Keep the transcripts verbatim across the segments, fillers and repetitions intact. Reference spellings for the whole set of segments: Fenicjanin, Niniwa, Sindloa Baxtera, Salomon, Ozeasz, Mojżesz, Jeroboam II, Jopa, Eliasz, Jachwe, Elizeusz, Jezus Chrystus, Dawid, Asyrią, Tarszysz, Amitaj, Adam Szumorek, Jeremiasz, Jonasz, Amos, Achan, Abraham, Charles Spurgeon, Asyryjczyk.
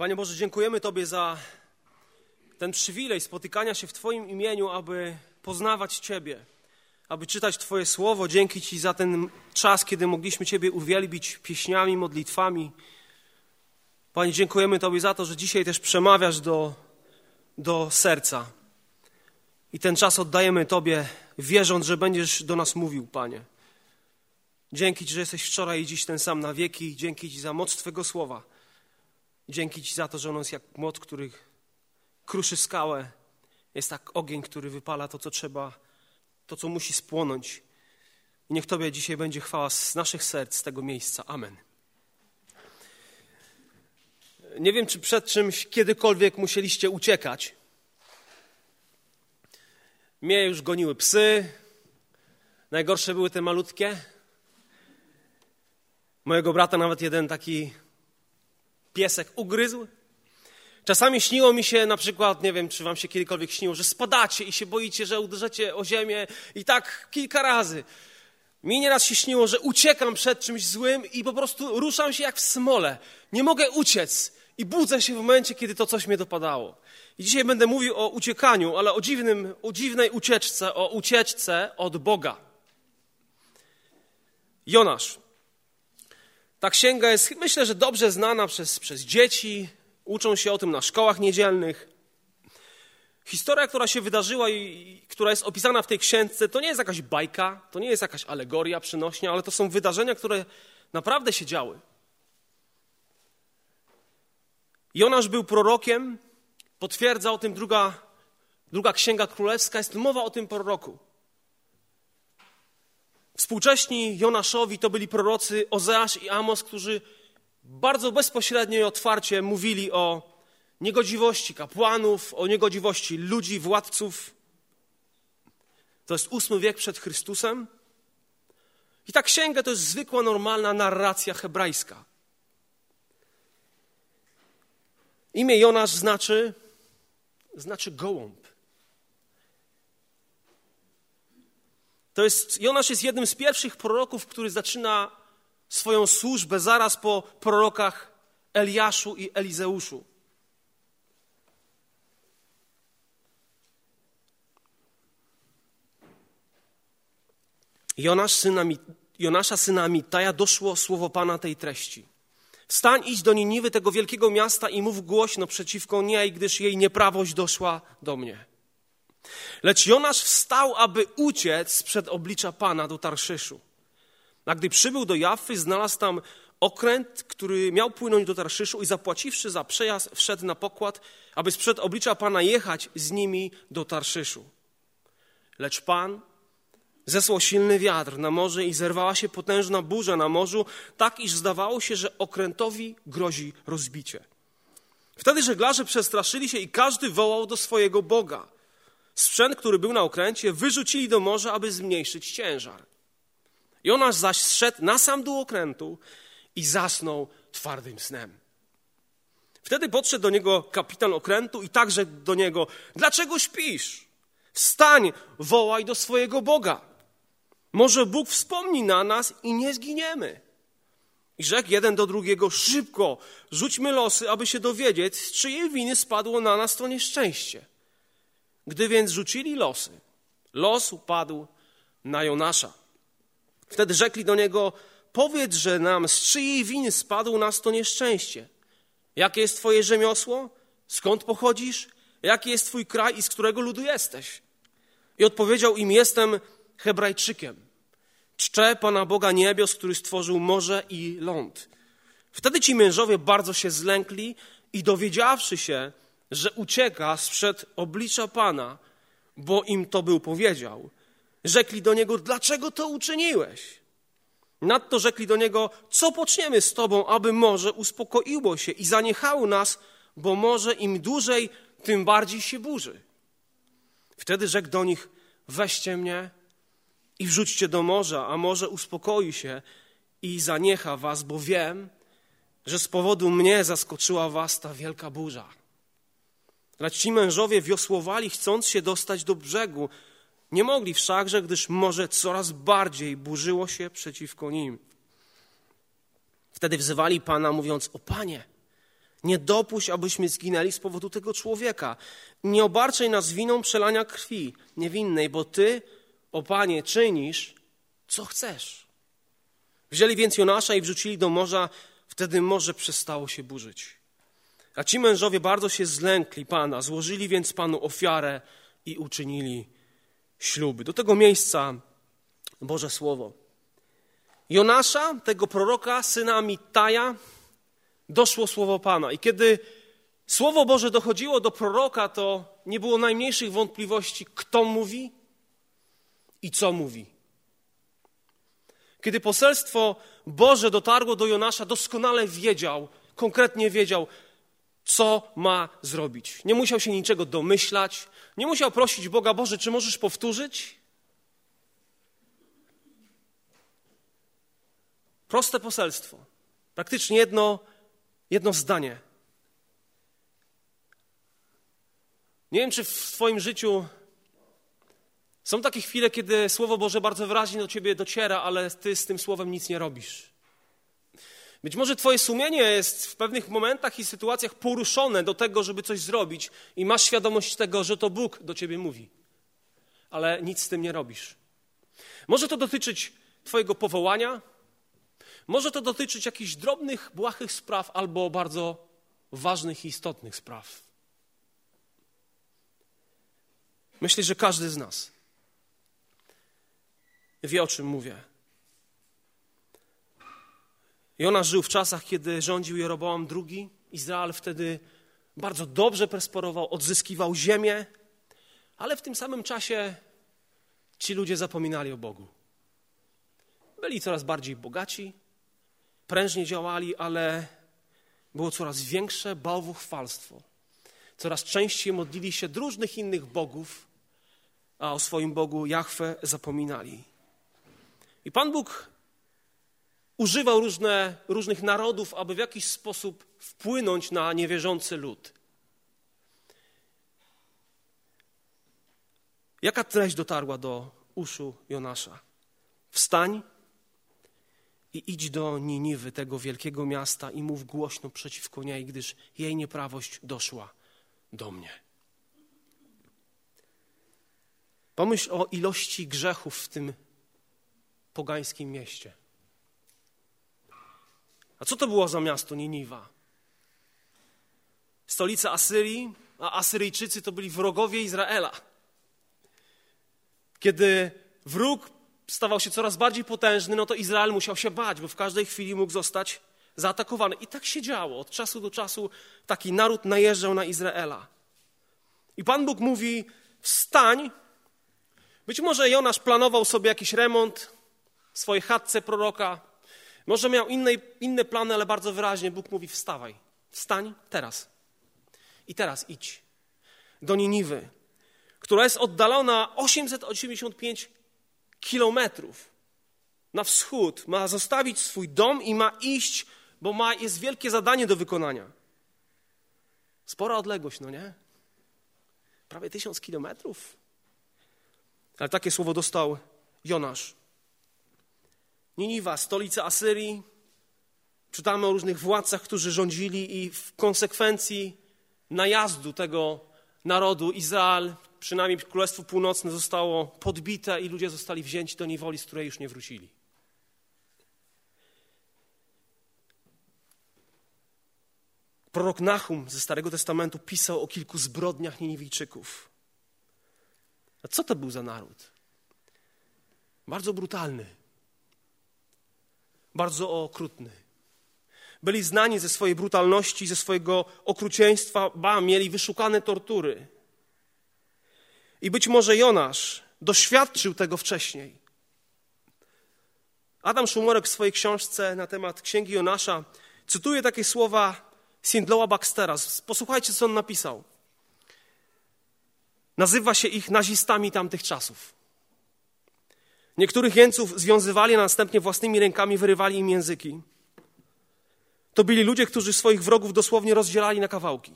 Panie Boże, dziękujemy Tobie za ten przywilej spotykania się w Twoim imieniu, aby poznawać Ciebie, aby czytać Twoje słowo. Dzięki Ci za ten czas, kiedy mogliśmy Ciebie uwielbić pieśniami, modlitwami. Panie, dziękujemy Tobie za to, że dzisiaj też przemawiasz do, do serca. I ten czas oddajemy Tobie, wierząc, że będziesz do nas mówił, Panie. Dzięki Ci, że jesteś wczoraj i dziś ten sam na wieki. Dzięki Ci za moc Twego słowa. Dzięki Ci za to, że on jest jak młot, który kruszy skałę. Jest tak ogień, który wypala to, co trzeba, to, co musi spłonąć. I niech Tobie dzisiaj będzie chwała z naszych serc, z tego miejsca. Amen. Nie wiem, czy przed czymś kiedykolwiek musieliście uciekać. Mnie już goniły psy. Najgorsze były te malutkie. Mojego brata nawet jeden taki piesek ugryzł. Czasami śniło mi się na przykład, nie wiem, czy wam się kiedykolwiek śniło, że spadacie i się boicie, że uderzycie o ziemię i tak kilka razy. Mi nieraz się śniło, że uciekam przed czymś złym i po prostu ruszam się jak w smole. Nie mogę uciec i budzę się w momencie, kiedy to coś mnie dopadało. I dzisiaj będę mówił o uciekaniu, ale o, dziwnym, o dziwnej ucieczce, o ucieczce od Boga. Jonasz. Ta księga jest, myślę, że dobrze znana przez, przez dzieci, uczą się o tym na szkołach niedzielnych. Historia, która się wydarzyła i która jest opisana w tej księdze, to nie jest jakaś bajka, to nie jest jakaś alegoria przynośnia, ale to są wydarzenia, które naprawdę się działy. Jonasz był prorokiem, potwierdza o tym druga, druga Księga Królewska, jest mowa o tym proroku. Współcześni Jonaszowi to byli prorocy Ozeasz i Amos, którzy bardzo bezpośrednio i otwarcie mówili o niegodziwości kapłanów, o niegodziwości ludzi, władców. To jest ósmy wiek przed Chrystusem. I ta księga to jest zwykła, normalna narracja hebrajska. Imię Jonasz znaczy, znaczy gołąb. To jest, Jonasz jest jednym z pierwszych proroków, który zaczyna swoją służbę zaraz po prorokach Eliaszu i Elizeuszu. Jonasz, syna, Jonasza, syna Amitaja, doszło słowo Pana tej treści. Wstań, idź do Niniwy, tego wielkiego miasta i mów głośno przeciwko niej, gdyż jej nieprawość doszła do mnie. Lecz Jonasz wstał, aby uciec przed oblicza Pana do Tarszyszu. A gdy przybył do Jachwy, znalazł tam okręt, który miał płynąć do Tarszyszu i zapłaciwszy za przejazd, wszedł na pokład, aby sprzed oblicza Pana jechać z nimi do Tarszyszu. Lecz Pan zesłał silny wiatr na morze i zerwała się potężna burza na morzu, tak iż zdawało się, że okrętowi grozi rozbicie. Wtedy żeglarze przestraszyli się i każdy wołał do swojego Boga. Sprzęt, który był na okręcie, wyrzucili do morza, aby zmniejszyć ciężar. Jonasz zaś zszedł na sam dół okrętu i zasnął twardym snem. Wtedy podszedł do niego kapitan okrętu i tak rzekł do niego: dlaczego śpisz? Wstań, wołaj do swojego Boga. Może Bóg wspomni na nas i nie zginiemy. I rzekł jeden do drugiego: szybko, rzućmy losy, aby się dowiedzieć, z czyjej winy spadło na nas to nieszczęście. Gdy więc rzucili losy, los upadł na Jonasza. Wtedy rzekli do niego: powiedz, że nam z czyjej winy spadło nas to nieszczęście. Jakie jest twoje rzemiosło? Skąd pochodzisz? Jaki jest twój kraj i z którego ludu jesteś? I odpowiedział im: jestem Hebrajczykiem. Czczę Pana Boga niebios, który stworzył morze i ląd. Wtedy ci mężowie bardzo się zlękli i dowiedziawszy się, że ucieka sprzed oblicza Pana, bo im to był powiedział, rzekli do niego: dlaczego to uczyniłeś? Nadto rzekli do niego: co poczniemy z tobą, aby morze uspokoiło się i zaniechało nas, bo morze im dłużej, tym bardziej się burzy. Wtedy rzekł do nich: weźcie mnie i wrzućcie do morza, a morze uspokoi się i zaniecha was, bo wiem, że z powodu mnie zaskoczyła was ta wielka burza. Lecz ci mężowie wiosłowali, chcąc się dostać do brzegu. Nie mogli wszakże, gdyż morze coraz bardziej burzyło się przeciwko nim. Wtedy wzywali Pana, mówiąc: o Panie, Nie dopuść, abyśmy zginęli z powodu tego człowieka. Nie obarczaj nas winą przelania krwi niewinnej, bo Ty, o Panie, czynisz, co chcesz. Wzięli więc Jonasza i wrzucili do morza, wtedy morze przestało się burzyć. A ci mężowie bardzo się zlękli Pana, złożyli więc Panu ofiarę i uczynili śluby. Do tego miejsca Boże Słowo. Jonasza, tego proroka, syna Amitaja, doszło Słowo Pana. I kiedy Słowo Boże dochodziło do proroka, to nie było najmniejszych wątpliwości, kto mówi i co mówi. Kiedy poselstwo Boże dotarło do Jonasza, doskonale wiedział, konkretnie wiedział, co ma zrobić. Nie musiał się niczego domyślać, nie musiał prosić Boga, Boże, czy możesz powtórzyć? Proste poselstwo, praktycznie jedno, jedno zdanie. Nie wiem, czy w Twoim życiu są takie chwile, kiedy Słowo Boże bardzo wyraźnie do Ciebie dociera, ale Ty z tym Słowem nic nie robisz. Być może Twoje sumienie jest w pewnych momentach i sytuacjach poruszone do tego, żeby coś zrobić i masz świadomość tego, że to Bóg do Ciebie mówi, ale nic z tym nie robisz. Może to dotyczyć Twojego powołania, może to dotyczyć jakichś drobnych, błahych spraw albo bardzo ważnych i istotnych spraw. Myślę, że każdy z nas wie, o czym mówię. Jonasz żył w czasach, kiedy rządził Jeroboam drugi. Izrael wtedy bardzo dobrze prosperował, odzyskiwał ziemię, ale w tym samym czasie ci ludzie zapominali o Bogu. Byli coraz bardziej bogaci, prężnie działali, ale było coraz większe bałwochwalstwo. Coraz częściej modlili się do różnych innych bogów, a o swoim Bogu Jachwe zapominali. I Pan Bóg używał różne, różnych narodów, aby w jakiś sposób wpłynąć na niewierzący lud. Jaka treść dotarła do uszu Jonasza? Wstań i idź do Niniwy, tego wielkiego miasta, i mów głośno przeciwko niej, gdyż jej nieprawość doszła do mnie. Pomyśl o ilości grzechów w tym pogańskim mieście. A co to było za miasto Niniwa? Stolica Asyrii, a Asyryjczycy to byli wrogowie Izraela. Kiedy wróg stawał się coraz bardziej potężny, no to Izrael musiał się bać, bo w każdej chwili mógł zostać zaatakowany. I tak się działo. Od czasu do czasu taki naród najeżdżał na Izraela. I Pan Bóg mówi, wstań. Być może Jonasz planował sobie jakiś remont w swojej chatce proroka. Może miał inne, inne plany, ale bardzo wyraźnie Bóg mówi, wstawaj, wstań teraz. I teraz idź do Niniwy, która jest oddalona osiemset osiemdziesiąt pięć kilometrów na wschód. Ma zostawić swój dom i ma iść, bo ma, jest wielkie zadanie do wykonania. Spora odległość, no nie? Prawie tysiąc kilometrów. Ale takie słowo dostał Jonasz. Niniwa, stolica Asyrii. Czytamy o różnych władcach, którzy rządzili i w konsekwencji najazdu tego narodu Izrael, przynajmniej Królestwo Północne, zostało podbite i ludzie zostali wzięci do niewoli, z której już nie wrócili. Prorok Nachum ze Starego Testamentu pisał o kilku zbrodniach Niniwijczyków. A co to był za naród? Bardzo brutalny. Bardzo okrutny. Byli znani ze swojej brutalności, ze swojego okrucieństwa, ba, mieli wyszukane tortury. I być może Jonasz doświadczył tego wcześniej. Adam Szumorek w swojej książce na temat Księgi Jonasza cytuje takie słowa Sindloa Baxtera. Posłuchajcie, co on napisał. Nazywa się ich nazistami tamtych czasów. Niektórych jeńców związywali, a następnie własnymi rękami wyrywali im języki. To byli ludzie, którzy swoich wrogów dosłownie rozdzielali na kawałki.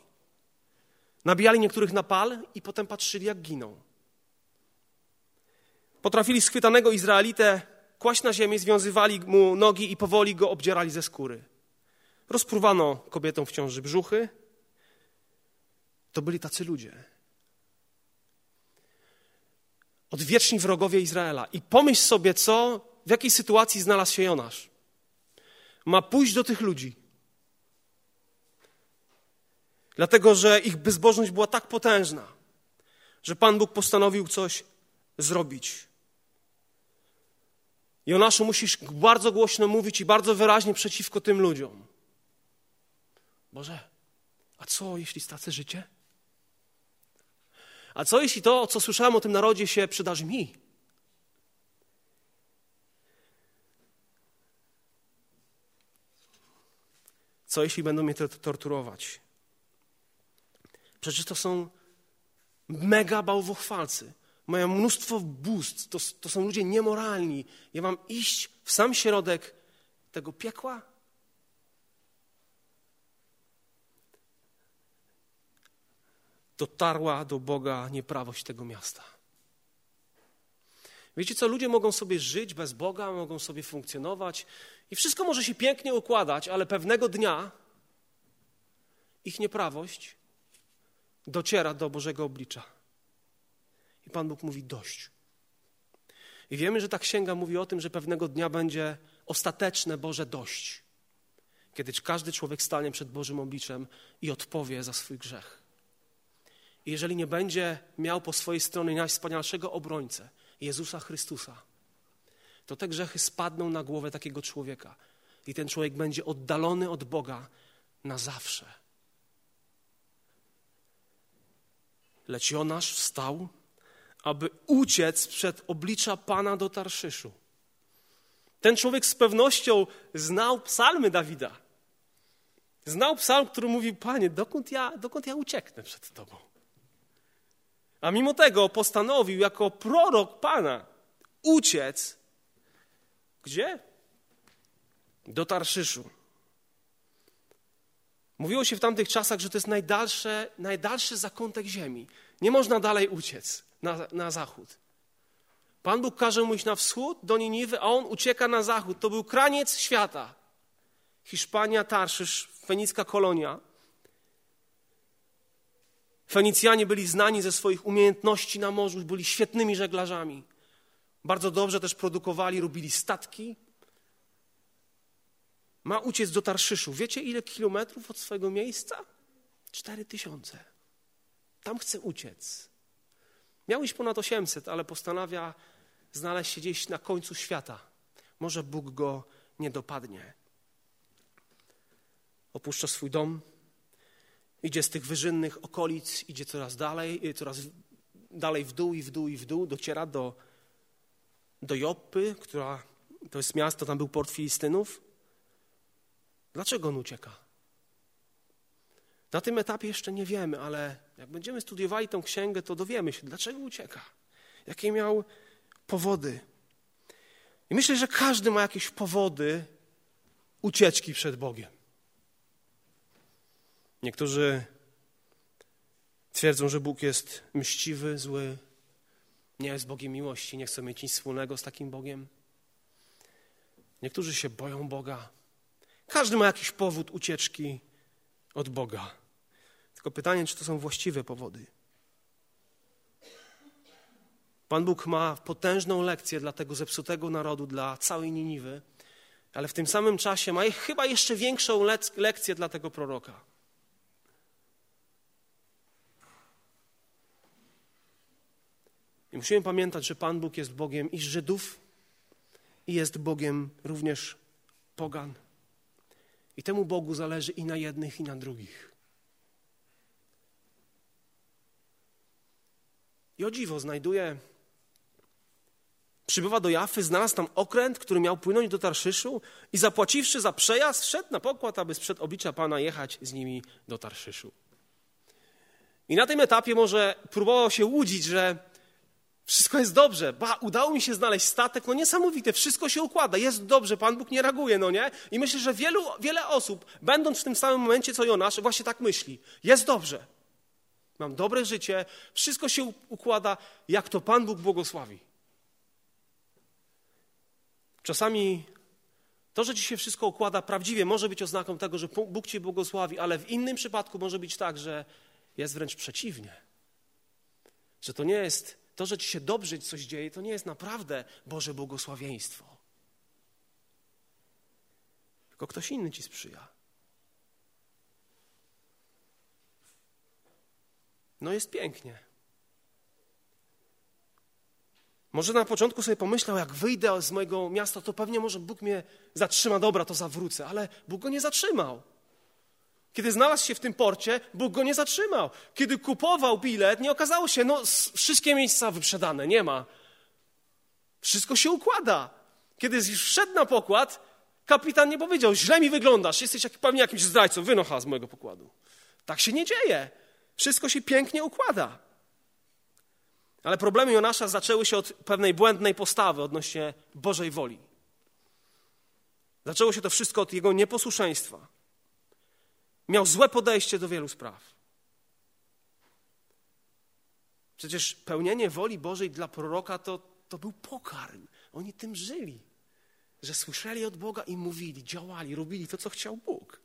Nabijali niektórych na pal i potem patrzyli, jak giną. Potrafili schwytanego Izraelitę kłaść na ziemię, związywali mu nogi i powoli go obdzierali ze skóry. Rozpruwano kobietom w ciąży brzuchy. To byli tacy ludzie. Odwieczni wrogowie Izraela. I pomyśl sobie, co, w jakiej sytuacji znalazł się Jonasz. Ma pójść do tych ludzi. Dlatego, że ich bezbożność była tak potężna, że Pan Bóg postanowił coś zrobić. Jonaszu, musisz bardzo głośno mówić i bardzo wyraźnie przeciwko tym ludziom. Boże, a co, jeśli stracę życie? A co, jeśli to, co słyszałem o tym narodzie, się przydarzy mi? Co, jeśli będą mnie torturować? Przecież to są mega bałwochwalcy. Mają mnóstwo bóstw. To, to są ludzie niemoralni. Ja mam iść w sam środek tego piekła? Dotarła do Boga nieprawość tego miasta. Wiecie co? Ludzie mogą sobie żyć bez Boga, mogą sobie funkcjonować i wszystko może się pięknie układać, ale pewnego dnia ich nieprawość dociera do Bożego oblicza. I Pan Bóg mówi dość. I wiemy, że ta księga mówi o tym, że pewnego dnia będzie ostateczne Boże dość, kiedy każdy człowiek stanie przed Bożym obliczem i odpowie za swój grzech. I jeżeli nie będzie miał po swojej stronie najwspanialszego obrońcę, Jezusa Chrystusa, to te grzechy spadną na głowę takiego człowieka i ten człowiek będzie oddalony od Boga na zawsze. Lecz Jonasz wstał, aby uciec przed oblicza Pana do Tarszyszu. Ten człowiek z pewnością znał psalmy Dawida. Znał psalm, który mówi: Panie, dokąd ja, dokąd ja ucieknę przed Tobą? A mimo tego postanowił jako prorok Pana uciec. Gdzie? Do Tarszyszu. Mówiło się w tamtych czasach, że to jest najdalsze, najdalszy zakątek ziemi. Nie można dalej uciec na, na zachód. Pan Bóg każe mu iść na wschód do Niniwy, a on ucieka na zachód. To był kraniec świata. Hiszpania, Tarszysz, fenicka kolonia. Fenicjanie byli znani ze swoich umiejętności na morzu, byli świetnymi żeglarzami. Bardzo dobrze też produkowali, robili statki. Ma uciec do Tarszyszu. Wiecie, ile kilometrów od swojego miejsca? Cztery tysiące. Tam chce uciec. Miał iść ponad osiemset, ale postanawia znaleźć się gdzieś na końcu świata. Może Bóg go nie dopadnie. Opuszcza swój dom. Idzie z tych wyżynnych okolic, idzie coraz dalej, coraz dalej w dół i w dół i w dół. Dociera do, do Jopy, która to jest miasto, tam był port Filistynów. Dlaczego on ucieka? Na tym etapie jeszcze nie wiemy, ale jak będziemy studiowali tę księgę, to dowiemy się, dlaczego ucieka. Jakie miał powody. I myślę, że każdy ma jakieś powody ucieczki przed Bogiem. Niektórzy twierdzą, że Bóg jest mściwy, zły, nie jest Bogiem miłości, nie chcą mieć nic wspólnego z takim Bogiem. Niektórzy się boją Boga. Każdy ma jakiś powód ucieczki od Boga. Tylko pytanie, czy to są właściwe powody. Pan Bóg ma potężną lekcję dla tego zepsutego narodu, dla całej Niniwy, ale w tym samym czasie ma chyba jeszcze większą lek- lekcję dla tego proroka. I musimy pamiętać, że Pan Bóg jest Bogiem i Żydów, i jest Bogiem również pogan. I temu Bogu zależy i na jednych, i na drugich. I o dziwo znajduje, przybywa do Jafy, znalazł tam okręt, który miał płynąć do Tarszyszu i zapłaciwszy za przejazd, wszedł na pokład, aby sprzed oblicza Pana jechać z nimi do Tarszyszu. I na tym etapie może próbował się łudzić, że wszystko jest dobrze, ba, udało mi się znaleźć statek, no niesamowite, wszystko się układa, jest dobrze, Pan Bóg nie reaguje, no nie? I myślę, że wielu, wiele osób, będąc w tym samym momencie co Jonasz, właśnie tak myśli, jest dobrze, mam dobre życie, wszystko się układa, jak to Pan Bóg błogosławi. Czasami To, że ci się wszystko układa prawdziwie, może być oznaką tego, że Bóg cię błogosławi, ale w innym przypadku może być tak, że jest wręcz przeciwnie. Że to nie jest, to, że ci się dobrze coś dzieje, to nie jest naprawdę Boże błogosławieństwo. Tylko ktoś inny ci sprzyja. No jest pięknie. Może na początku sobie pomyślał, jak wyjdę z mojego miasta, to pewnie może Bóg mnie zatrzyma, dobra, to zawrócę, ale Bóg go nie zatrzymał. Kiedy znalazł się w tym porcie, Bóg go nie zatrzymał. Kiedy kupował bilet, nie okazało się, no wszystkie miejsca wyprzedane, nie ma. Wszystko się układa. Kiedy wszedł na pokład, kapitan nie powiedział, źle mi wyglądasz, jesteś jak, pewnie jakimś zdrajcą, wynocha z mojego pokładu. Tak się nie dzieje. Wszystko się pięknie układa. Ale problemy Jonasza zaczęły się od pewnej błędnej postawy odnośnie Bożej woli. Zaczęło się to wszystko od jego nieposłuszeństwa. Miał złe podejście do wielu spraw. Przecież pełnienie woli Bożej dla proroka to, to był pokarm. Oni tym żyli, że słyszeli od Boga i mówili, działali, robili to, co chciał Bóg.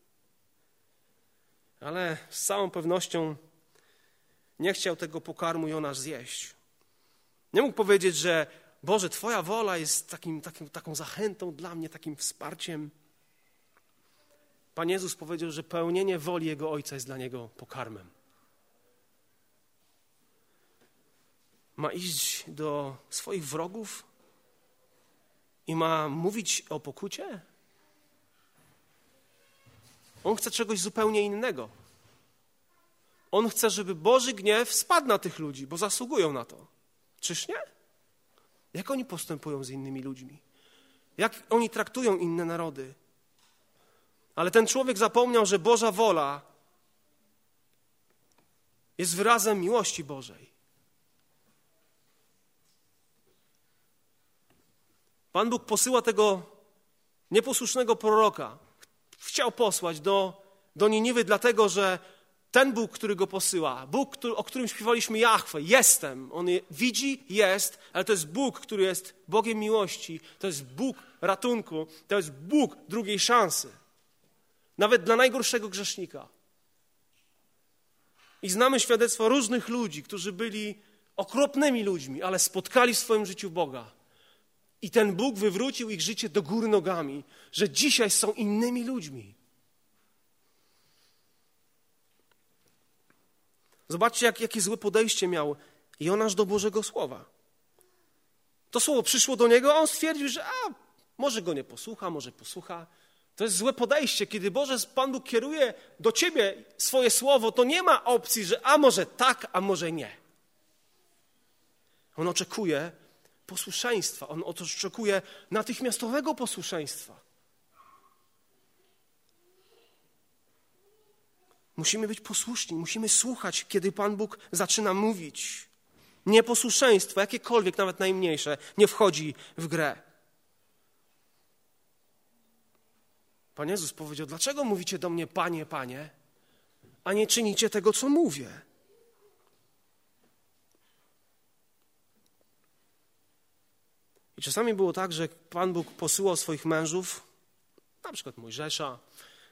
Ale z całą pewnością nie chciał tego pokarmu Jonasz zjeść. Nie mógł powiedzieć, że Boże, Twoja wola jest takim, takim, taką zachętą dla mnie, takim wsparciem. Pan Jezus powiedział, że pełnienie woli Jego Ojca jest dla Niego pokarmem. Ma iść do swoich wrogów i ma mówić o pokucie? On chce czegoś zupełnie innego. On chce, żeby Boży gniew spadł na tych ludzi, bo zasługują na to. Czyż nie? Jak oni postępują z innymi ludźmi? Jak oni traktują inne narody? Ale ten człowiek zapomniał, że Boża wola jest wyrazem miłości Bożej. Pan Bóg posyła tego nieposłusznego proroka. Chciał posłać do, do Niniwy dlatego, że ten Bóg, który go posyła, Bóg, który, o którym śpiewaliśmy Jachwe, jestem. On je, widzi, jest, ale to jest Bóg, który jest Bogiem miłości. To jest Bóg ratunku. To jest Bóg drugiej szansy. Nawet dla najgorszego grzesznika. I znamy świadectwo różnych ludzi, którzy byli okropnymi ludźmi, ale spotkali w swoim życiu Boga. I ten Bóg wywrócił ich życie do góry nogami, że dzisiaj są innymi ludźmi. Zobaczcie, jak, jakie złe podejście miał Jonasz do Bożego Słowa. To słowo przyszło do niego, a on stwierdził, że a, może go nie posłucha, może posłucha. To jest złe podejście. Kiedy Boże, Pan Bóg kieruje do ciebie swoje słowo, to nie ma opcji, że a może tak, a może nie. On oczekuje posłuszeństwa. On oczekuje natychmiastowego posłuszeństwa. Musimy być posłuszni, musimy słuchać, kiedy Pan Bóg zaczyna mówić. Nieposłuszeństwo, jakiekolwiek, nawet najmniejsze, nie wchodzi w grę. Pan Jezus powiedział, dlaczego mówicie do mnie, Panie, Panie, a nie czynicie tego, co mówię? I czasami było tak, że Pan Bóg posyłał swoich mężów, na przykład Mojżesza,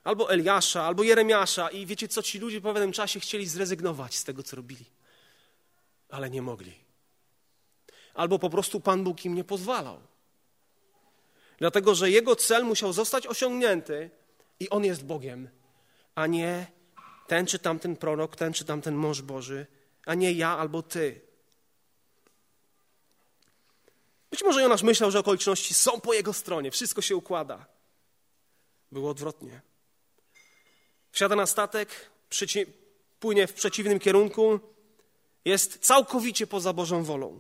albo Eliasza, albo Jeremiasza i wiecie co, ci ludzie po pewnym czasie chcieli zrezygnować z tego, co robili, ale nie mogli. Albo po prostu Pan Bóg im nie pozwalał, dlatego że jego cel musiał zostać osiągnięty i on jest Bogiem, a nie ten czy tamten prorok, ten czy tamten mąż Boży, a nie ja albo ty. Być może Jonasz myślał, że okoliczności są po jego stronie, wszystko się układa. Było odwrotnie. Wsiada na statek, przyci- płynie w przeciwnym kierunku, jest całkowicie poza Bożą wolą.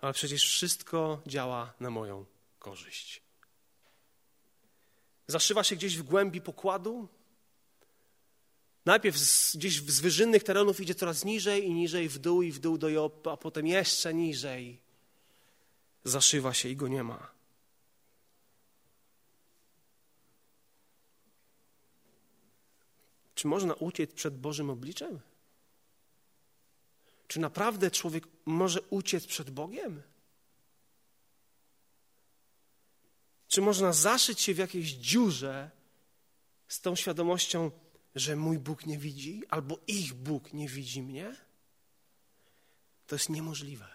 Ale przecież wszystko działa na moją korzyść. Zaszywa się gdzieś w głębi pokładu. Najpierw z, gdzieś z wyżynnych terenów idzie coraz niżej i niżej w dół i w dół do Jopy, a potem jeszcze niżej. Zaszywa się i go nie ma. Czy można uciec przed Bożym obliczem? Czy naprawdę człowiek może uciec przed Bogiem? Czy można zaszyć się w jakiejś dziurze z tą świadomością, że mój Bóg nie widzi albo ich Bóg nie widzi mnie? To jest niemożliwe.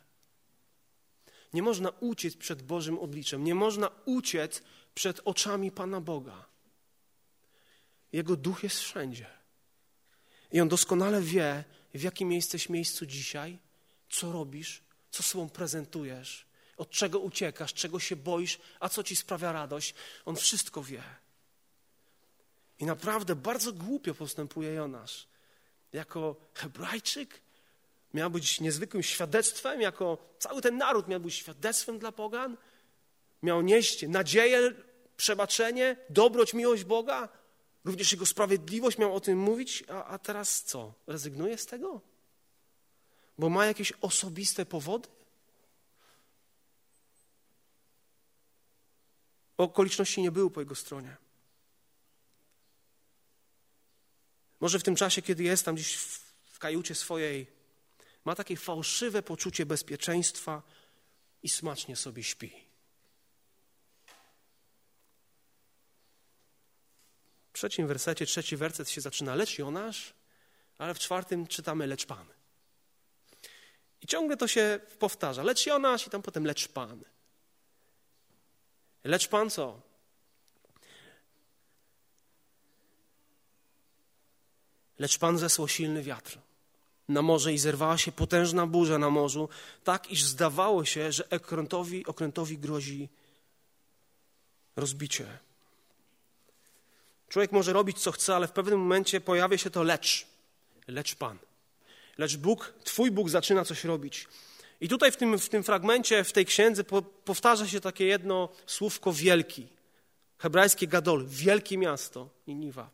Nie można uciec przed Bożym obliczem. Nie można uciec przed oczami Pana Boga. Jego duch jest wszędzie. I on doskonale wie, w jakim jesteś miejscu dzisiaj, co robisz, co sobą prezentujesz, od czego uciekasz, czego się boisz, a co ci sprawia radość. On wszystko wie. I naprawdę bardzo głupio postępuje Jonasz. Jako Hebrajczyk miał być niezwykłym świadectwem, jako cały ten naród miał być świadectwem dla pogan. Miał nieść nadzieję, przebaczenie, dobroć, miłość Boga. Również jego sprawiedliwość miał o tym mówić. A, a teraz co? Rezygnuje z tego? Bo ma jakieś osobiste powody? Okoliczności nie były po jego stronie. Może w tym czasie, kiedy jest tam gdzieś w kajucie swojej, ma takie fałszywe poczucie bezpieczeństwa i smacznie sobie śpi. W trzecim wersecie, trzeci werset się zaczyna lecz Jonasz, ale w czwartym czytamy lecz Pan. I ciągle to się powtarza. Lecz Jonasz i tam potem lecz Pan. Lecz Pan co? Lecz Pan zesłał silny wiatr na morze i zerwała się potężna burza na morzu, tak iż zdawało się, że okrętowi, okrętowi grozi rozbicie. Człowiek może robić co chce, ale w pewnym momencie pojawia się to lecz. Lecz Pan. Lecz Bóg, Twój Bóg zaczyna coś robić. I tutaj w tym, w tym fragmencie, w tej księdze po, powtarza się takie jedno słówko wielki. Hebrajskie gadol, wielkie miasto, Niniwa.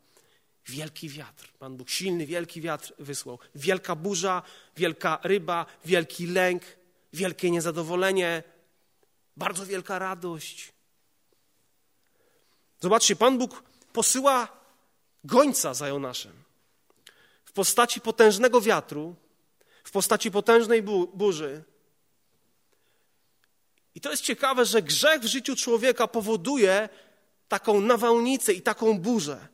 Wielki wiatr, Pan Bóg, silny, wielki wiatr wysłał. Wielka burza, wielka ryba, wielki lęk, wielkie niezadowolenie, bardzo wielka radość. Zobaczcie, Pan Bóg posyła gońca za Jonaszem w postaci potężnego wiatru, w postaci potężnej burzy. I to jest ciekawe, że grzech w życiu człowieka powoduje taką nawałnicę i taką burzę.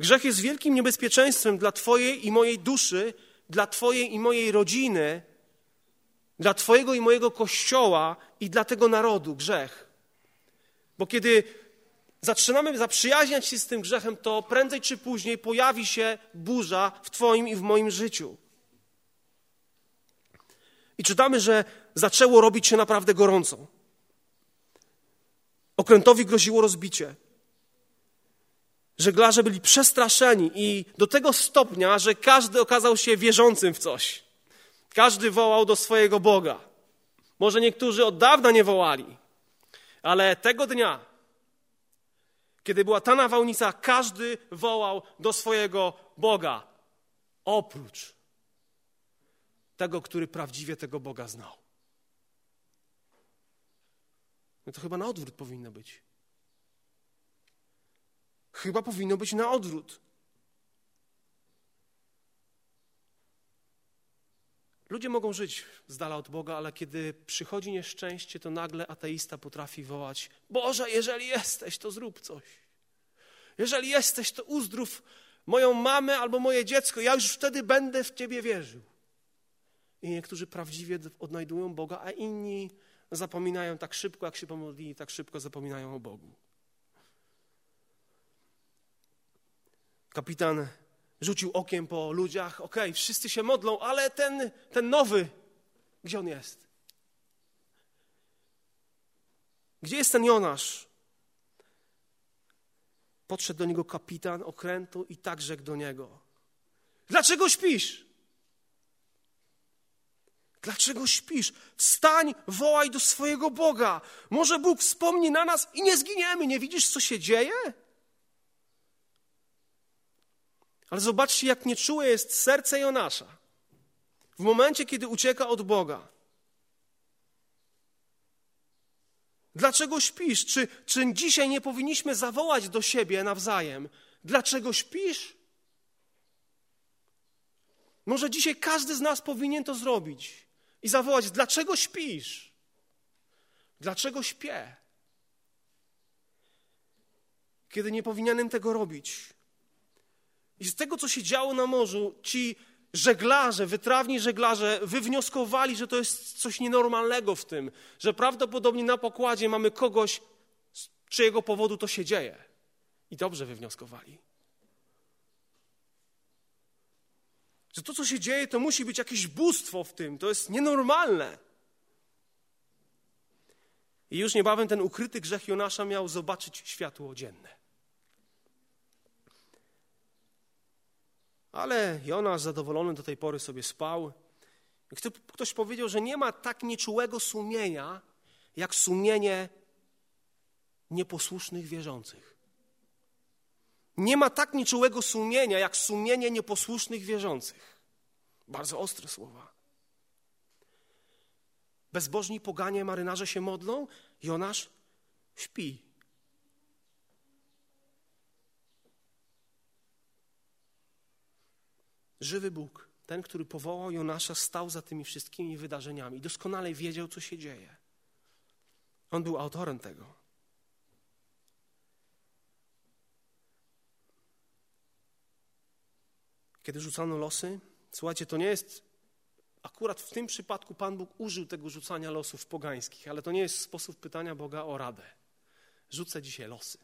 Grzech jest wielkim niebezpieczeństwem dla Twojej i mojej duszy, dla Twojej i mojej rodziny, dla Twojego i mojego Kościoła i dla tego narodu. Grzech. Bo kiedy zaczynamy zaprzyjaźniać się z tym grzechem, to prędzej czy później pojawi się burza w Twoim i w moim życiu. I czytamy, że zaczęło robić się naprawdę gorąco. Okrętowi groziło rozbicie. Żeglarze byli przestraszeni i do tego stopnia, że każdy okazał się wierzącym w coś. Każdy wołał do swojego Boga. Może niektórzy od dawna nie wołali, ale tego dnia, kiedy była ta nawałnica, każdy wołał do swojego Boga, oprócz tego, który prawdziwie tego Boga znał. No to chyba na odwrót powinno być. Chyba powinno być na odwrót. Ludzie mogą żyć z dala od Boga, ale kiedy przychodzi nieszczęście, to nagle ateista potrafi wołać: Boże, jeżeli jesteś, to zrób coś. Jeżeli jesteś, to uzdrów moją mamę albo moje dziecko. Ja już wtedy będę w Ciebie wierzył. I niektórzy prawdziwie odnajdują Boga, a inni zapominają tak szybko, jak się pomodlili, tak szybko zapominają o Bogu. Kapitan rzucił okiem po ludziach. Okej, wszyscy się modlą, ale ten, ten nowy, gdzie on jest? Gdzie jest ten Jonasz? Podszedł do niego kapitan okrętu i tak rzekł do niego. Dlaczego śpisz? Dlaczego śpisz? Wstań, wołaj do swojego Boga. Może Bóg wspomni na nas i nie zginiemy. Nie widzisz, co się dzieje? Ale zobaczcie, jak nieczułe jest serce Jonasza w momencie, kiedy ucieka od Boga. Dlaczego śpisz? Czy, czy dzisiaj nie powinniśmy zawołać do siebie nawzajem? Dlaczego śpisz? Może dzisiaj każdy z nas powinien to zrobić i zawołać: dlaczego śpisz? Dlaczego śpię? Kiedy nie powinienem tego robić. I z tego, co się działo na morzu, ci żeglarze, wytrawni żeglarze wywnioskowali, że to jest coś nienormalnego w tym, że prawdopodobnie na pokładzie mamy kogoś, z czyjego powodu to się dzieje. I dobrze wywnioskowali. Że to, co się dzieje, to musi być jakieś bóstwo w tym. To jest nienormalne. I już niebawem ten ukryty grzech Jonasza miał zobaczyć światło dzienne. Ale Jonasz zadowolony do tej pory sobie spał. Ktoś powiedział, że nie ma tak nieczułego sumienia, jak sumienie nieposłusznych wierzących. Nie ma tak nieczułego sumienia, jak sumienie nieposłusznych wierzących. Bardzo ostre słowa. Bezbożni poganie marynarze się modlą, Jonasz śpi. Żywy Bóg, ten, który powołał Jonasza, stał za tymi wszystkimi wydarzeniami. Doskonale wiedział, co się dzieje. On był autorem tego. Kiedy rzucano losy, słuchajcie, to nie jest, akurat w tym przypadku Pan Bóg użył tego rzucania losów pogańskich, ale to nie jest sposób pytania Boga o radę. Rzucę dzisiaj losy.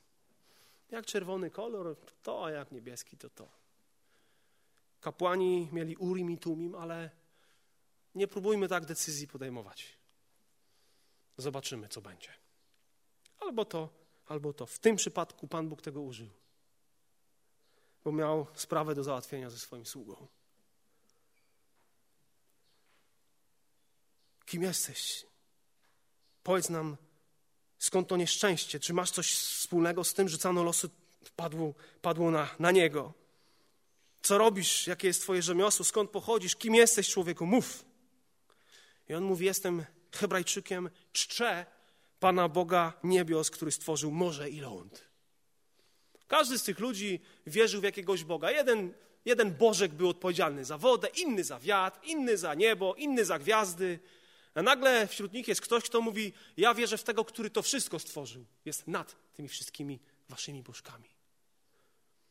Jak czerwony kolor, to, a jak niebieski, to to. Kapłani mieli urim i tumim, ale nie próbujmy tak decyzji podejmować. Zobaczymy, co będzie. Albo to, albo to. W tym przypadku Pan Bóg tego użył, bo miał sprawę do załatwienia ze swoim sługą. Kim jesteś? Powiedz nam, skąd to nieszczęście? Czy masz coś wspólnego z tym, że rzucano losy padło, padło na, na niego? Co robisz? Jakie jest twoje rzemiosło? Skąd pochodzisz? Kim jesteś, człowieku? Mów. I on mówi, jestem Hebrajczykiem, czczę Pana Boga niebios, który stworzył morze i ląd. Każdy z tych ludzi wierzył w jakiegoś Boga. Jeden, jeden Bożek był odpowiedzialny za wodę, inny za wiatr, inny za niebo, inny za gwiazdy. A nagle wśród nich jest ktoś, kto mówi, ja wierzę w tego, który to wszystko stworzył. Jest nad tymi wszystkimi waszymi bożkami.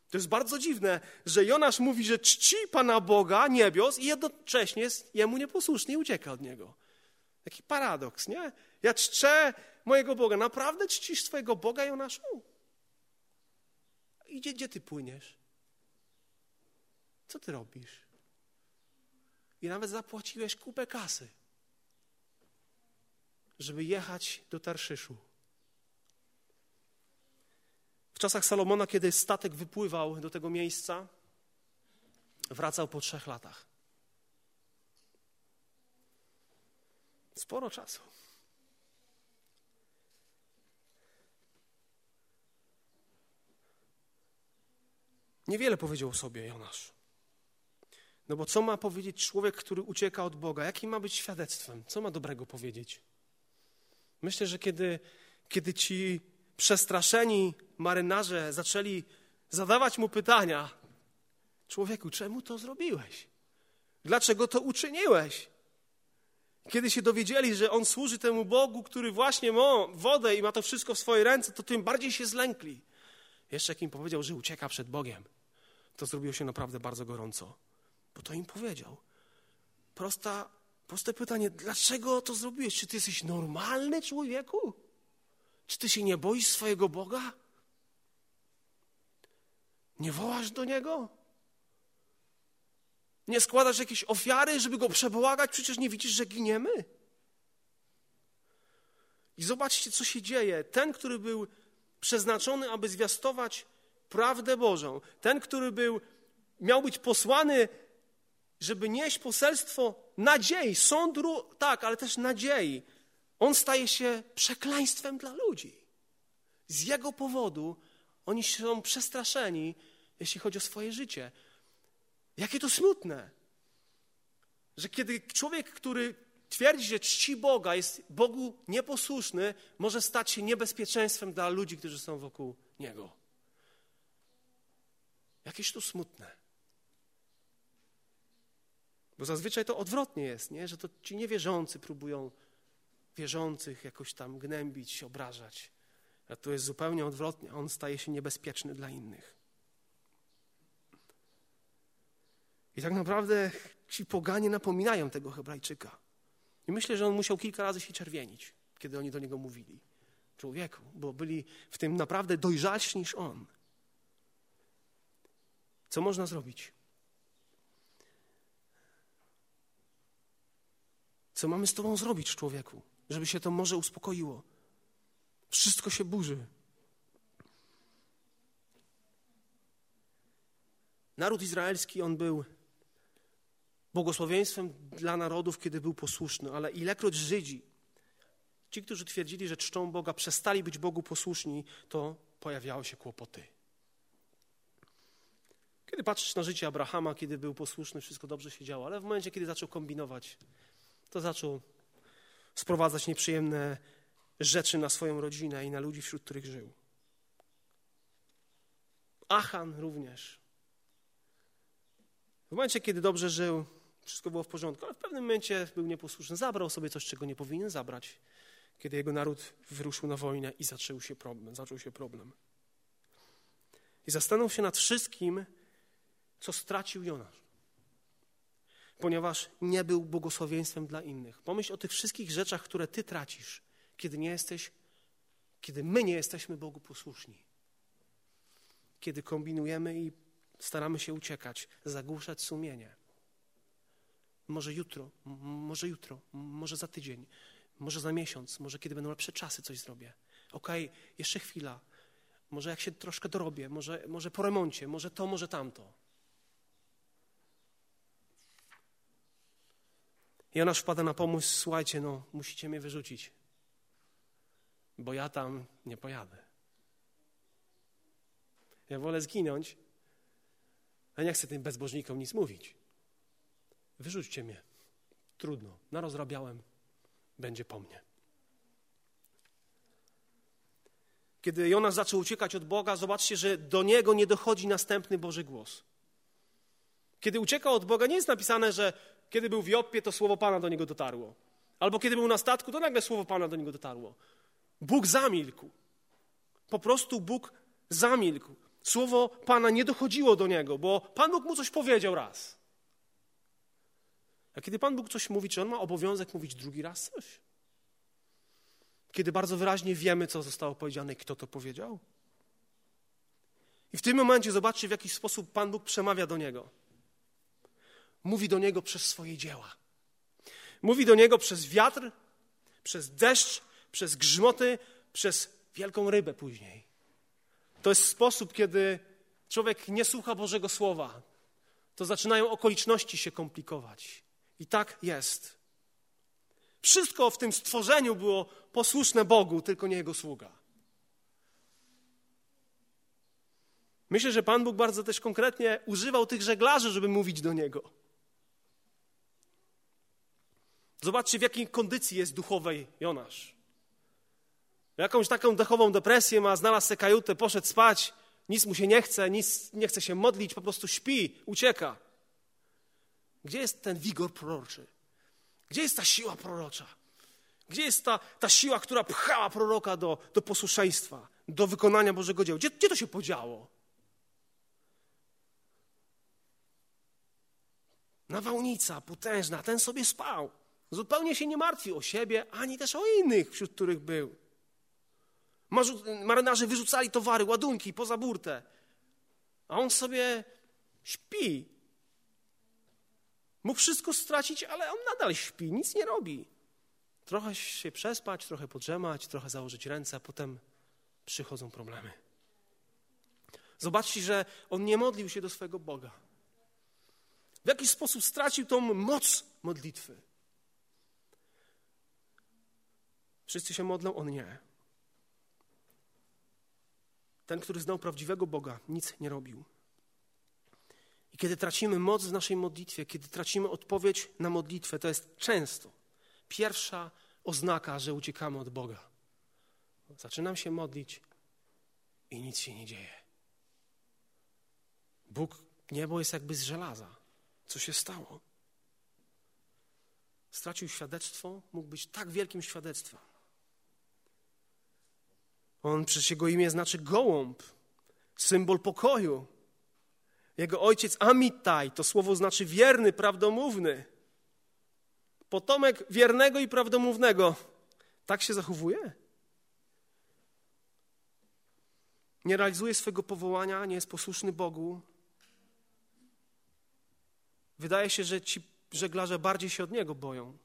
To jest bardzo dziwne, że Jonasz mówi, że czci Pana Boga niebios i jednocześnie jest jemu nieposłuszny i ucieka od niego. Taki paradoks, nie? Ja czczę mojego Boga. Naprawdę czcisz swojego Boga, Jonaszu? I gdzie, gdzie ty płyniesz? Co ty robisz? I nawet zapłaciłeś kupę kasy, żeby jechać do Tarszyszu. W czasach Salomona, kiedy statek wypływał do tego miejsca, wracał po trzech latach. Sporo czasu. Niewiele powiedział o sobie Jonasz. No bo co ma powiedzieć człowiek, który ucieka od Boga? Jakim ma być świadectwem? Co ma dobrego powiedzieć? Myślę, że kiedy, kiedy ci przestraszeni marynarze zaczęli zadawać mu pytania, człowieku, czemu to zrobiłeś? Dlaczego to uczyniłeś? Kiedy się dowiedzieli, że on służy temu Bogu, który właśnie ma wodę i ma to wszystko w swoje ręce, to tym bardziej się zlękli. Jeszcze jak im powiedział, że ucieka przed Bogiem, to zrobiło się naprawdę bardzo gorąco. Bo to im powiedział. Prosta, proste pytanie, dlaczego to zrobiłeś? Czy ty jesteś normalny, człowieku? Czy ty się nie boisz swojego Boga? Nie wołasz do Niego? Nie składasz jakiejś ofiary, żeby Go przebłagać? Przecież nie widzisz, że giniemy. I zobaczcie, co się dzieje. Ten, który był przeznaczony, aby zwiastować prawdę Bożą. Ten, który był, miał być posłany, żeby nieść poselstwo nadziei, sądu, tak, ale też nadziei. On staje się przekleństwem dla ludzi. Z jego powodu oni są przestraszeni, jeśli chodzi o swoje życie. Jakie to smutne, że kiedy człowiek, który twierdzi, że czci Boga, jest Bogu nieposłuszny, może stać się niebezpieczeństwem dla ludzi, którzy są wokół niego. Jakieś to smutne. Bo zazwyczaj to odwrotnie jest, nie? Że to ci niewierzący próbują wierzących jakoś tam gnębić, obrażać. A to jest zupełnie odwrotnie. On staje się niebezpieczny dla innych. I tak naprawdę ci poganie napominają tego Hebrajczyka. I myślę, że on musiał kilka razy się czerwienić, kiedy oni do niego mówili. Człowieku, bo byli w tym naprawdę dojrzalsi niż on. Co można zrobić? Co mamy z tobą zrobić, człowieku, żeby się to morze uspokoiło? Wszystko się burzy. Naród izraelski, on był błogosławieństwem dla narodów, kiedy był posłuszny, ale ilekroć Żydzi, ci, którzy twierdzili, że czczą Boga, przestali być Bogu posłuszni, to pojawiały się kłopoty. Kiedy patrzysz na życie Abrahama, kiedy był posłuszny, wszystko dobrze się działo, ale w momencie, kiedy zaczął kombinować, to zaczął sprowadzać nieprzyjemne rzeczy na swoją rodzinę i na ludzi, wśród których żył. Achan również. W momencie, kiedy dobrze żył, wszystko było w porządku, ale w pewnym momencie był nieposłuszny. Zabrał sobie coś, czego nie powinien zabrać, kiedy jego naród wyruszył na wojnę i zaczął się problem. Zaczął się problem. I zastanów się nad wszystkim, co stracił Jonasz, ponieważ nie był błogosławieństwem dla innych. Pomyśl o tych wszystkich rzeczach, które ty tracisz, kiedy nie jesteś, kiedy my nie jesteśmy Bogu posłuszni. Kiedy kombinujemy i staramy się uciekać, zagłuszać sumienie. Może jutro, m- może jutro, m- może za tydzień, może za miesiąc, może kiedy będą lepsze czasy, coś zrobię. Okej, okay, jeszcze chwila, może jak się troszkę dorobię, może, może po remoncie, może to, może tamto. Jonasz wpada na pomysł, słuchajcie, no musicie mnie wyrzucić, bo ja tam nie pojadę. Ja wolę zginąć, a nie chcę tym bezbożnikom nic mówić. Wyrzućcie mnie. Trudno, narozrabiałem, będzie po mnie. Kiedy Jonasz zaczął uciekać od Boga, zobaczcie, że do niego nie dochodzi następny Boży głos. Kiedy uciekał od Boga, nie jest napisane, że kiedy był w Jopie, to słowo Pana do niego dotarło. Albo kiedy był na statku, to nagle słowo Pana do niego dotarło. Bóg zamilkł. Po prostu Bóg zamilkł. Słowo Pana nie dochodziło do niego, bo Pan Bóg mu coś powiedział raz. A kiedy Pan Bóg coś mówi, czy on ma obowiązek mówić drugi raz coś? Kiedy bardzo wyraźnie wiemy, co zostało powiedziane i kto to powiedział? I w tym momencie zobaczcie, w jaki sposób Pan Bóg przemawia do niego. Mówi do niego przez swoje dzieła. Mówi do niego przez wiatr, przez deszcz, przez grzmoty, przez wielką rybę później. To jest sposób, kiedy człowiek nie słucha Bożego Słowa. To zaczynają okoliczności się komplikować. I tak jest. Wszystko w tym stworzeniu było posłuszne Bogu, tylko nie Jego sługa. Myślę, że Pan Bóg bardzo też konkretnie używał tych żeglarzy, żeby mówić do niego. Zobaczcie, w jakiej kondycji jest duchowej Jonasz. Jakąś taką dechową depresję ma, znalazł sobie kajutę, poszedł spać, nic mu się nie chce, nic nie chce się modlić, po prostu śpi, ucieka. Gdzie jest ten wigor proroczy? Gdzie jest ta siła prorocza? Gdzie jest ta, ta siła, która pchała proroka do, do posłuszeństwa, do wykonania Bożego dzieła? Gdzie, gdzie to się podziało? Nawałnica potężna, ten sobie spał. Zupełnie się nie martwił o siebie, ani też o innych, wśród których był. Marynarze wyrzucali towary, ładunki poza burtę, a on sobie śpi. Mógł wszystko stracić, ale on nadal śpi, nic nie robi. Trochę się przespać, trochę podrzemać, trochę założyć ręce, a potem przychodzą problemy. Zobaczcie, że on nie modlił się do swojego Boga. W jakiś sposób stracił tą moc modlitwy. Wszyscy się modlą, on nie. Ten, który znał prawdziwego Boga, nic nie robił. I kiedy tracimy moc w naszej modlitwie, kiedy tracimy odpowiedź na modlitwę, to jest często pierwsza oznaka, że uciekamy od Boga. Zaczynam się modlić i nic się nie dzieje. Bóg, niebo jest jakby z żelaza. Co się stało? stracił świadectwo, mógł być tak wielkim świadectwem. On, przecież jego imię znaczy gołąb, symbol pokoju. Jego ojciec Amitaj, to słowo znaczy wierny, prawdomówny. Potomek wiernego i prawdomównego. Tak się zachowuje. Nie realizuje swojego powołania, nie jest posłuszny Bogu. Wydaje się, że ci żeglarze bardziej się od niego boją.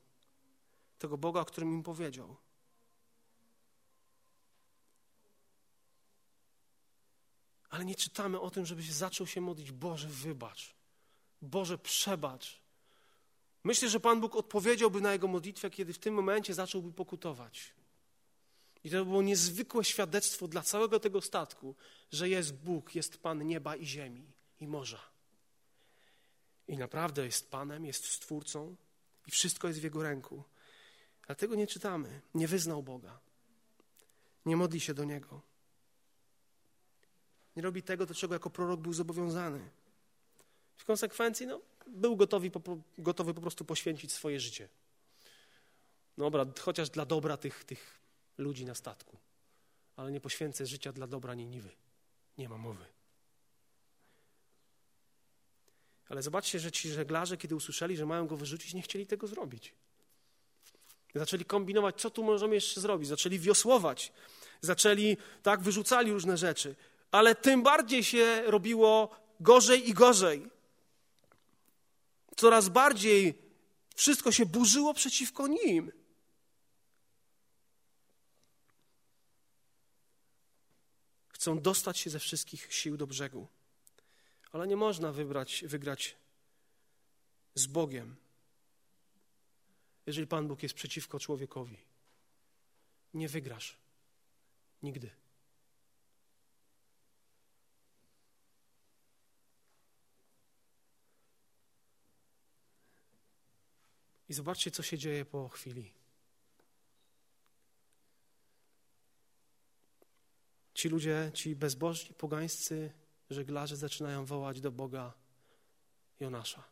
Tego Boga, o którym im powiedział. Ale nie czytamy o tym, żebyś zaczął się modlić: Boże, wybacz. Boże, przebacz. Myślę, że Pan Bóg odpowiedziałby na jego modlitwę, kiedy w tym momencie zacząłby pokutować. I to było niezwykłe świadectwo dla całego tego statku, że jest Bóg, jest Pan nieba i ziemi i morza. I naprawdę jest Panem, jest Stwórcą i wszystko jest w Jego ręku. Ale tego nie czytamy. Nie wyznał Boga. Nie modli się do Niego. Nie robi tego, do czego jako prorok był zobowiązany. W konsekwencji, no, był gotowy, gotowy po prostu poświęcić swoje życie. Dobra, chociaż dla dobra tych, tych ludzi na statku. Ale nie poświęcę życia dla dobra Niniwy. Nie ma mowy. Ale zobaczcie, że ci żeglarze, kiedy usłyszeli, że mają go wyrzucić, nie chcieli tego zrobić. Zaczęli kombinować, co tu możemy jeszcze zrobić. Zaczęli wiosłować. Zaczęli, tak, wyrzucali różne rzeczy. Ale tym bardziej się robiło gorzej i gorzej. Coraz bardziej wszystko się burzyło przeciwko nim. Chcą dostać się ze wszystkich sił do brzegu. Ale nie można wybrać, wygrać z Bogiem, jeżeli Pan Bóg jest przeciwko człowiekowi. Nie wygrasz. Nigdy. I zobaczcie, co się dzieje po chwili. Ci ludzie, ci bezbożni, pogańscy żeglarze zaczynają wołać do Boga Jonasza.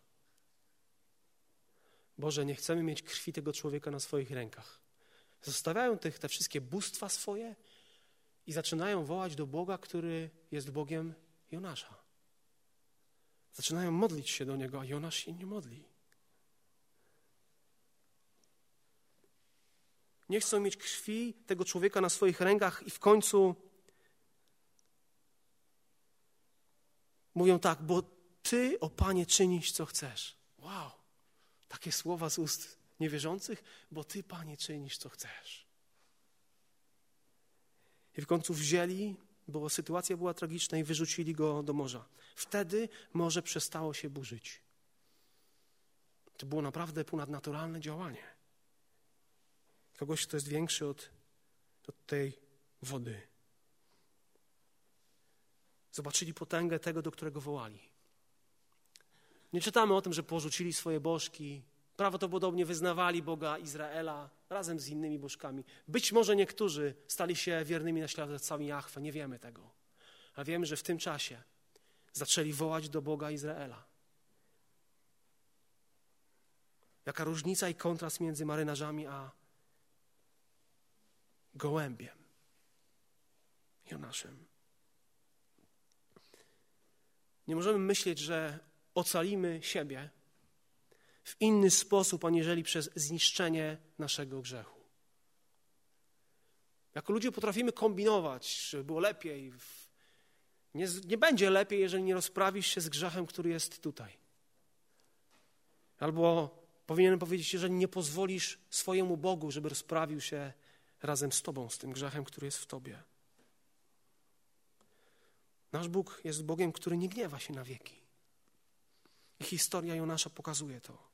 Boże, nie chcemy mieć krwi tego człowieka na swoich rękach. Zostawiają tych, te wszystkie bóstwa swoje i zaczynają wołać do Boga, który jest Bogiem Jonasza. Zaczynają modlić się do Niego, a Jonasz się nie modli. Nie chcą mieć krwi tego człowieka na swoich rękach i w końcu mówią tak: bo Ty, o Panie, czynisz, co chcesz. Wow, takie słowa z ust niewierzących, bo Ty, Panie, czynisz, co chcesz. I w końcu wzięli, bo sytuacja była tragiczna, i wyrzucili go do morza. Wtedy morze przestało się burzyć. To było naprawdę ponadnaturalne działanie. Kogoś, kto jest większy od, od tej wody. Zobaczyli potęgę tego, do którego wołali. Nie czytamy o tym, że porzucili swoje bożki. Prawdopodobnie wyznawali Boga Izraela razem z innymi bożkami. Być może niektórzy stali się wiernymi naśladowcami Jachwe. Nie wiemy tego. A wiemy, że w tym czasie zaczęli wołać do Boga Izraela. Jaka różnica i kontrast między marynarzami a gołębiem Jonaszem. Nie możemy myśleć, że ocalimy siebie w inny sposób, aniżeli przez zniszczenie naszego grzechu. Jako ludzie potrafimy kombinować, żeby było lepiej. Nie, nie będzie lepiej, jeżeli nie rozprawisz się z grzechem, który jest tutaj. Albo powinienem powiedzieć, jeżeli nie pozwolisz swojemu Bogu, żeby rozprawił się razem z Tobą, z tym grzechem, który jest w Tobie. Nasz Bóg jest Bogiem, który nie gniewa się na wieki. I historia Jonasza pokazuje to.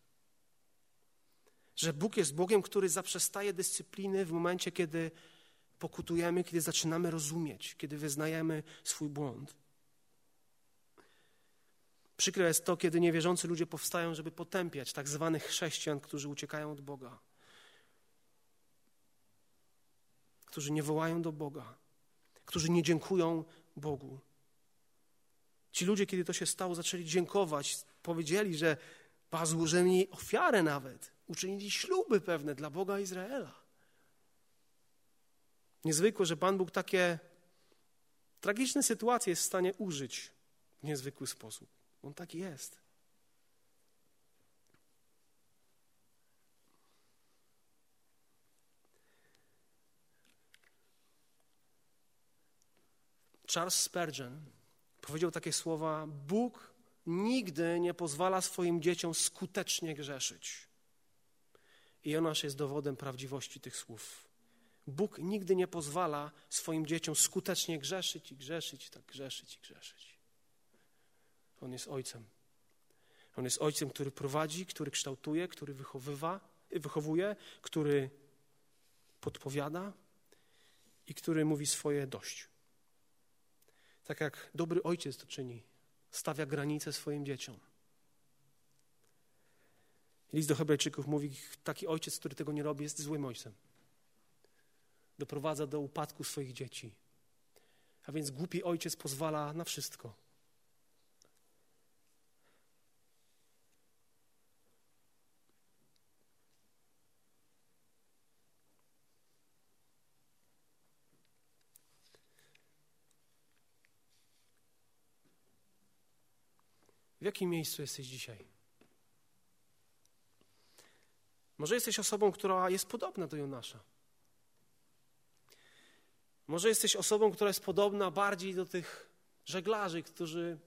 Że Bóg jest Bogiem, który zaprzestaje dyscypliny w momencie, kiedy pokutujemy, kiedy zaczynamy rozumieć, kiedy wyznajemy swój błąd. Przykre jest to, kiedy niewierzący ludzie powstają, żeby potępiać tak zwanych chrześcijan, którzy uciekają od Boga. Którzy nie wołają do Boga, którzy nie dziękują Bogu. Ci ludzie, kiedy to się stało, zaczęli dziękować. Powiedzieli, że złożyli ofiarę nawet. uczynili śluby pewne dla Boga Izraela. Niezwykłe, że Pan Bóg takie tragiczne sytuacje jest w stanie użyć w niezwykły sposób. On taki jest. Charles Spurgeon powiedział takie słowa: Bóg nigdy nie pozwala swoim dzieciom skutecznie grzeszyć. I Jonasz jest dowodem prawdziwości tych słów. Bóg nigdy nie pozwala swoim dzieciom skutecznie grzeszyć i grzeszyć, tak grzeszyć i grzeszyć. On jest ojcem. On jest ojcem, który prowadzi, który kształtuje, który wychowywa, wychowuje, który podpowiada i który mówi swoje dość. Tak jak dobry ojciec to czyni, stawia granice swoim dzieciom. List do Hebrajczyków mówi, taki ojciec, który tego nie robi, jest złym ojcem. Doprowadza do upadku swoich dzieci. A więc głupi ojciec pozwala na wszystko. W jakim miejscu jesteś dzisiaj? Może jesteś osobą, która jest podobna do Jonasza. Może jesteś osobą, która jest podobna bardziej do tych żeglarzy, którzy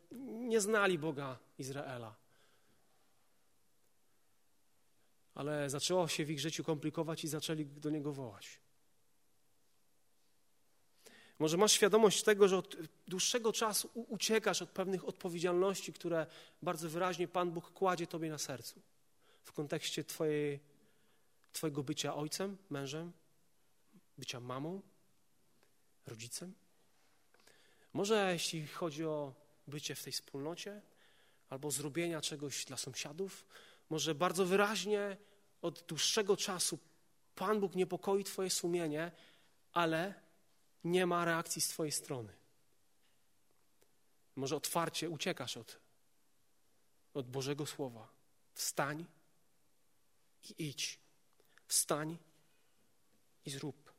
nie znali Boga Izraela. Ale zaczęło się w ich życiu komplikować i zaczęli do Niego wołać. Może masz świadomość tego, że od dłuższego czasu uciekasz od pewnych odpowiedzialności, które bardzo wyraźnie Pan Bóg kładzie tobie na sercu w kontekście twojej, twojego bycia ojcem, mężem, bycia mamą, rodzicem. Może jeśli chodzi o bycie w tej wspólnocie albo zrobienia czegoś dla sąsiadów, może bardzo wyraźnie od dłuższego czasu Pan Bóg niepokoi twoje sumienie, ale nie ma reakcji z twojej strony. Może otwarcie uciekasz od, od Bożego Słowa. Wstań i idź. Wstań i zrób.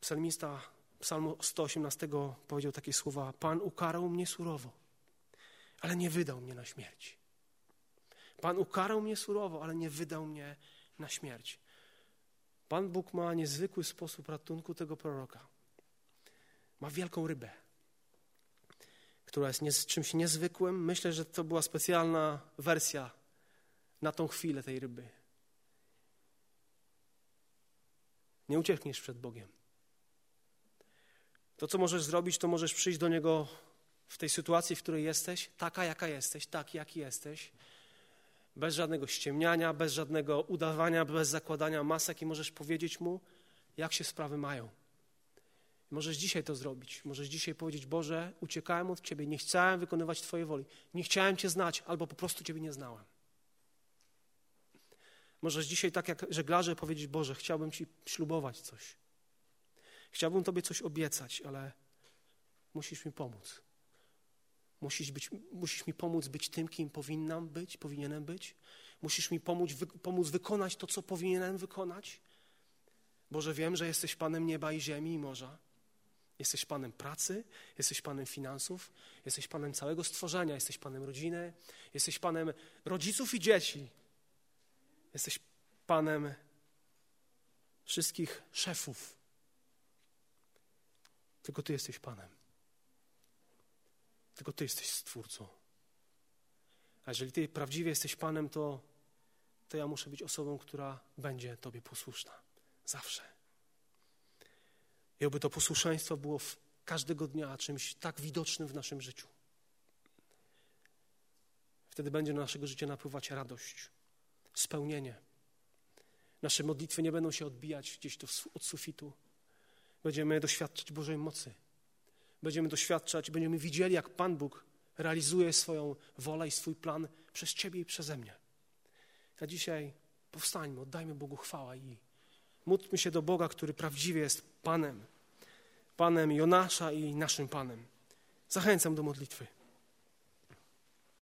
Psalmista Psalm sto osiemnaście powiedział takie słowa: Pan ukarał mnie surowo, ale nie wydał mnie na śmierć. Pan ukarał mnie surowo, ale nie wydał mnie na śmierć. Pan Bóg ma niezwykły sposób ratunku tego proroka. Ma wielką rybę, która jest nie, czymś niezwykłym. Myślę, że to była specjalna wersja na tą chwilę tej ryby. Nie uciekniesz przed Bogiem. To, co możesz zrobić, to możesz przyjść do Niego w tej sytuacji, w której jesteś, taka, jaka jesteś, taki, jaki jesteś, bez żadnego ściemniania, bez żadnego udawania, bez zakładania masek i możesz powiedzieć Mu, jak się sprawy mają. Możesz dzisiaj to zrobić. Możesz dzisiaj powiedzieć: Boże, uciekałem od Ciebie, nie chciałem wykonywać Twojej woli, nie chciałem Cię znać albo po prostu Ciebie nie znałem. Możesz dzisiaj, tak jak żeglarze, powiedzieć: Boże, chciałbym Ci ślubować coś. Chciałbym Tobie coś obiecać, ale musisz mi pomóc. Musisz, być, musisz mi pomóc być tym, kim powinnam być, powinienem być. Musisz mi pomóc, wy, pomóc wykonać to, co powinienem wykonać. Boże, wiem, że jesteś Panem nieba i ziemi i morza. Jesteś Panem pracy, jesteś Panem finansów, jesteś Panem całego stworzenia, jesteś Panem rodziny, jesteś Panem rodziców i dzieci. Jesteś Panem wszystkich szefów. Tylko Ty jesteś Panem. Tylko Ty jesteś Stwórcą. A jeżeli Ty prawdziwie jesteś Panem, to, to ja muszę być osobą, która będzie Tobie posłuszna. Zawsze. I oby to posłuszeństwo było w każdego dnia czymś tak widocznym w naszym życiu. Wtedy będzie na naszego życia napływać radość, spełnienie. Nasze modlitwy nie będą się odbijać gdzieś do, od sufitu. Będziemy doświadczać Bożej mocy. Będziemy doświadczać, będziemy widzieli, jak Pan Bóg realizuje swoją wolę i swój plan przez Ciebie i przeze mnie. A dzisiaj powstańmy, oddajmy Bogu chwałę i Módlmy się do Boga, który prawdziwie jest Panem, Panem Jonasza i naszym Panem. Zachęcam do modlitwy.